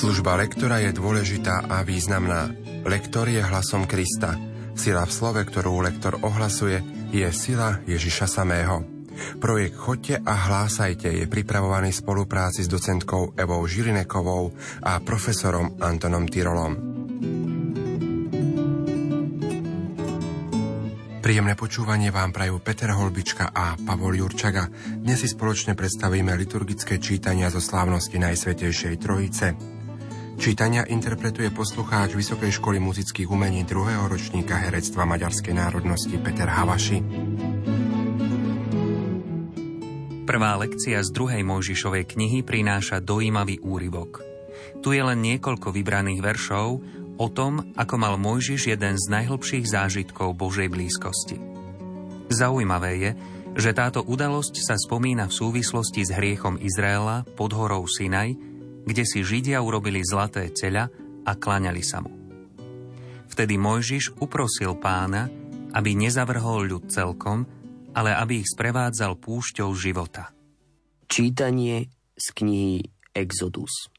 Služba lektora je dôležitá a významná. Lektor je hlasom Krista. Sila v slove, ktorú lektor ohlasuje, je sila Ježiša samého. Projekt Choďte a hlásajte je pripravovaný v spolupráci s docentkou Evou Žilinekovou a profesorom Antonom Tyrolom. Príjemné počúvanie vám prajú Peter Holbička a Pavol Jurčaga. Dnes si spoločne predstavíme liturgické čítania zo slávnosti Najsvätejšej Trojice. Čítania interpretuje poslucháč Vysokej školy muzických umení 2. ročníka herectva maďarskej národnosti Peter Havaši. Prvá lekcia z 2. Mojžišovej knihy prináša dojímavý úryvok. Tu je len niekoľko vybraných veršov o tom, ako mal Mojžiš jeden z najhlbších zážitkov Božej blízkosti. Zaujímavé je, že táto udalosť sa spomína v súvislosti s hriechom Izraela pod horou Sinaj, kde si Židia urobili zlaté teľa a kláňali sa mu. Vtedy Mojžiš uprosil Pána, aby nezavrhol ľud celkom, ale aby ich sprevádzal púšťou života. Čítanie z knihy Exodus.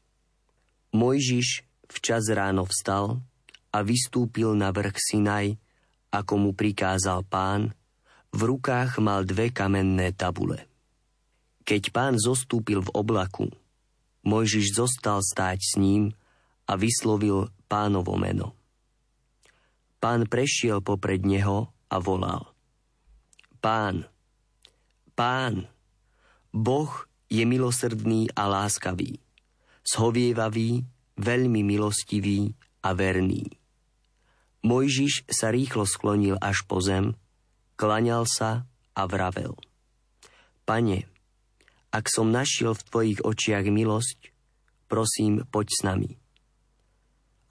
Mojžiš včas ráno vstal a vystúpil na vrch Sinaj, ako mu prikázal Pán, v rukách mal dve kamenné tabule. Keď Pán zostúpil v oblaku, Mojžiš zostal stáť s ním a vyslovil Pánovo meno. Pán prešiel popred neho a volal: Pán, Pán, Boh je milosrdný a láskavý, zhovievavý, veľmi milostivý a verný. Mojžiš sa rýchlo sklonil až po zem, klaňal sa a vravel: Pane, ak som našiel v tvojich očiach milosť, prosím, poď s nami.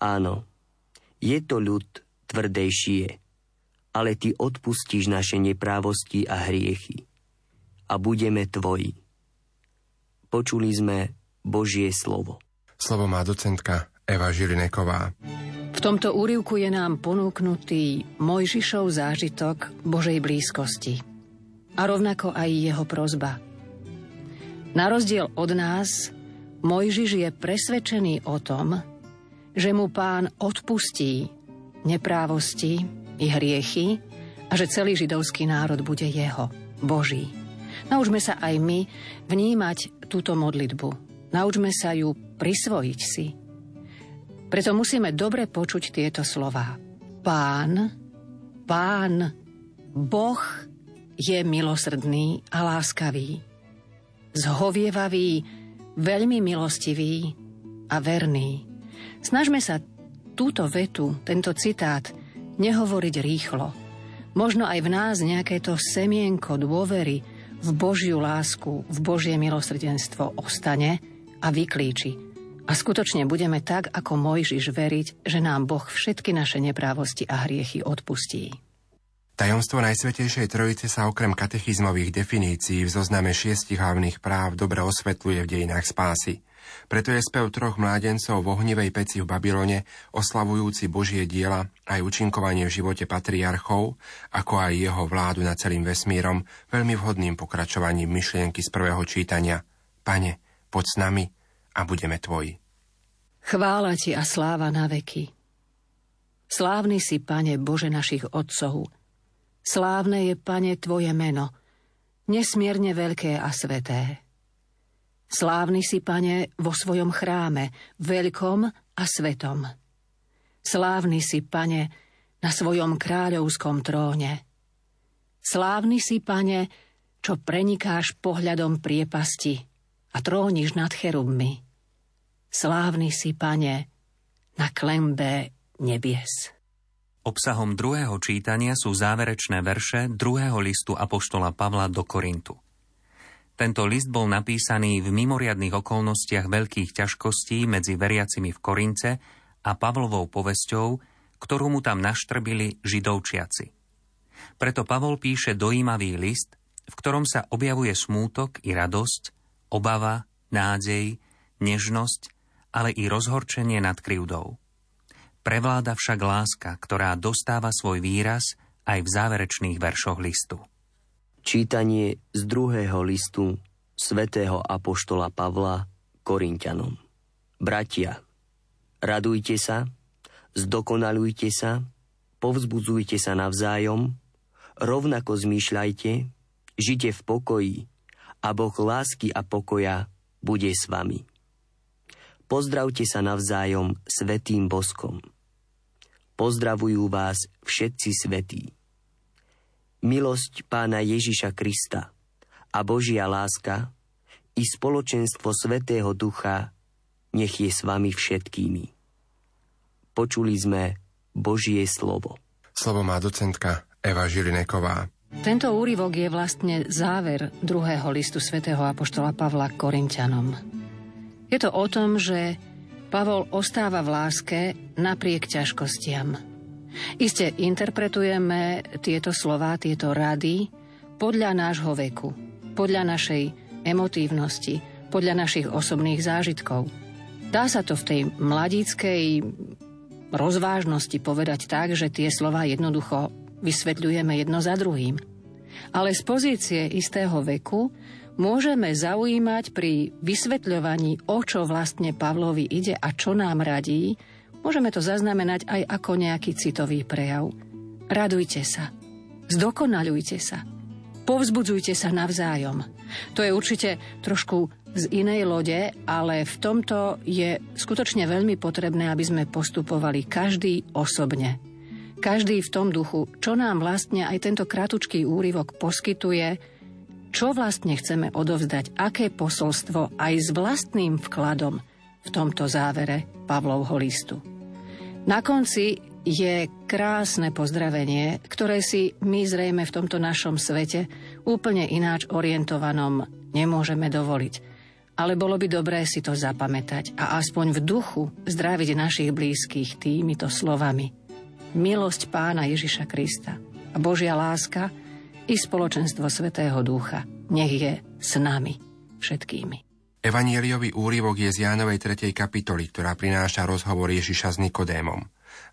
Áno, je to ľud tvrdej šíje, ale ty odpustíš naše neprávosti a hriechy a budeme tvoji. Počuli sme Božie slovo. Slovo má docentka Eva Žilineková. V tomto úryvku je nám ponúknutý Mojžišov zážitok Božej blízkosti a rovnako aj jeho prosba. Na rozdiel od nás, Mojžiš je presvedčený o tom, že mu Pán odpustí neprávosti i hriechy a že celý židovský národ bude jeho, Boží. Naučme sa aj my vnímať túto modlitbu. Naučme sa ju prisvojiť si. Preto musíme dobre počuť tieto slová. Pán, Pán, Boh je milosrdný a láskavý, zhovievavý, veľmi milostivý a verný. Snažme sa túto vetu, tento citát, nehovoriť rýchlo. Možno aj v nás nejaké to semienko dôvery v Božiu lásku, v Božie milosrdenstvo ostane a vyklíči. A skutočne budeme tak, ako Mojžiš, veriť, že nám Boh všetky naše neprávosti a hriechy odpustí. Tajomstvo Najsvätejšej Trojice sa okrem katechizmových definícií v zozname 6 hlavných práv dobre osvetľuje v dejinách spásy. Preto je spev troch mládencov v ohnivej peci v Babylone, oslavujúci Božie diela aj účinkovanie v živote patriarchov, ako aj jeho vládu nad celým vesmírom, veľmi vhodným pokračovaním myšlienky z prvého čítania. Pane, poď s nami a budeme tvoji. Chvála ti a sláva na veky. Slávny si, Pane, Bože našich otcov. Slávne je, Pane, tvoje meno, nesmierne veľké a sveté. Slávny si, Pane, vo svojom chráme, veľkom a svetom. Slávny si, Pane, na svojom kráľovskom tróne. Slávny si, Pane, čo prenikáš pohľadom priepasti a tróniš nad cherubmi. Slávny si, Pane, na klenbe nebies. Obsahom druhého čítania sú záverečné verše druhého listu apoštola Pavla do Korintu. Tento list bol napísaný v mimoriadnych okolnostiach veľkých ťažkostí medzi veriacimi v Korinte a Pavlovou povesťou, ktorú mu tam naštrbili židovčiaci. Preto Pavol píše dojímavý list, v ktorom sa objavuje smútok i radosť, obava, nádej, nežnosť, ale i rozhorčenie nad krivdou. Prevláda však láska, ktorá dostáva svoj výraz aj v záverečných veršoch listu. Čítanie z druhého listu svätého apoštola Pavla Korinťanom. Bratia, Radujte sa, zdokonalujte sa, povzbudzujte sa navzájom, rovnako zmýšľajte, žite v pokoji a Boh lásky a pokoja bude s vami. Pozdravte sa navzájom svätým boskom. Pozdravujú vás všetci svätí. Milosť Pána Ježiša Krista a Božia láska i spoločenstvo Svätého Ducha nech je s vami všetkými. Počuli sme Božie slovo. Slovo má docentka Eva Žilineková. Tento úryvok je vlastne záver druhého listu svätého apoštola Pavla Korinťanom. Je to o tom, že Pavol ostáva v láske napriek ťažkostiam. Iste interpretujeme tieto slová, tieto rady podľa nášho veku, podľa našej emotívnosti, podľa našich osobných zážitkov. Dá sa to v tej mladíckej rozvážnosti povedať tak, že tie slová jednoducho vysvetľujeme jedno za druhým. Ale z pozície istého veku môžeme zaujímať pri vysvetľovaní, o čo vlastne Pavlovi ide a čo nám radí, môžeme to zaznamenať aj ako nejaký citový prejav. Radujte sa, zdokonaľujte sa, povzbudzujte sa navzájom. To je určite trošku z inej lode, ale v tomto je skutočne veľmi potrebné, aby sme postupovali každý osobne. Každý v tom duchu, čo nám vlastne aj tento kratučký úryvok poskytuje, čo vlastne chceme odovzdať, aké posolstvo aj s vlastným vkladom v tomto závere Pavlovho listu. Na konci je krásne pozdravenie, ktoré si my zrejme v tomto našom svete úplne ináč orientovanom nemôžeme dovoliť. Ale bolo by dobré si to zapamätať a aspoň v duchu zdraviť našich blízkych týmito slovami. Milosť Pána Ježiša Krista a Božia láska i spoločenstvo Svätého Ducha nech je s nami všetkými. Evanjeliový úryvok je z Jánovej 3. kapitoly, ktorá prináša rozhovor Ježiša s Nikodémom.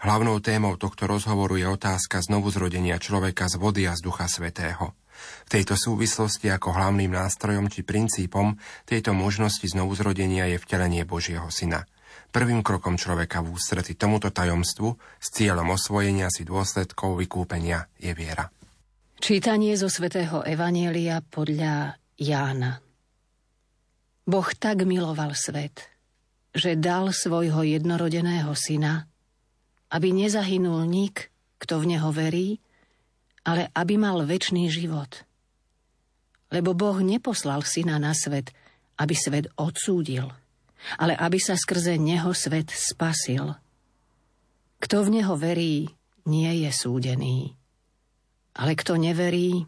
Hlavnou témou tohto rozhovoru je otázka znovuzrodenia človeka z vody a z Ducha Svätého. V tejto súvislosti ako hlavným nástrojom či princípom tejto možnosti znovuzrodenia je vtelenie Božieho Syna. Prvým krokom človeka v ústretí tomuto tajomstvu s cieľom osvojenia si dôsledkov vykúpenia je viera. Čítanie zo svätého Evanjelia podľa Jána. Boh tak miloval svet, že dal svojho jednorodeného Syna, aby nezahynul nik, kto v neho verí, ale aby mal večný život. Lebo Boh neposlal Syna na svet, aby svet odsúdil, ale aby sa skrze neho svet spasil. Kto v neho verí, nie je súdený. Ale kto neverí,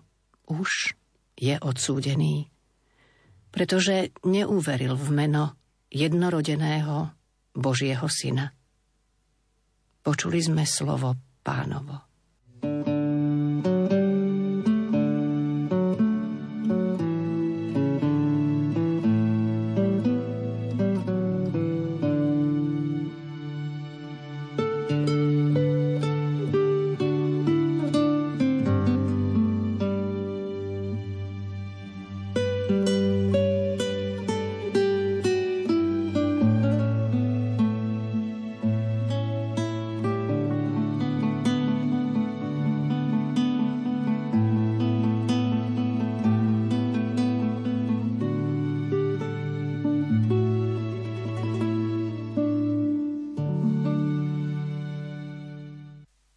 už je odsúdený. Pretože neuveril v meno jednorodeného Božieho Syna. Počuli sme slovo Pánovo.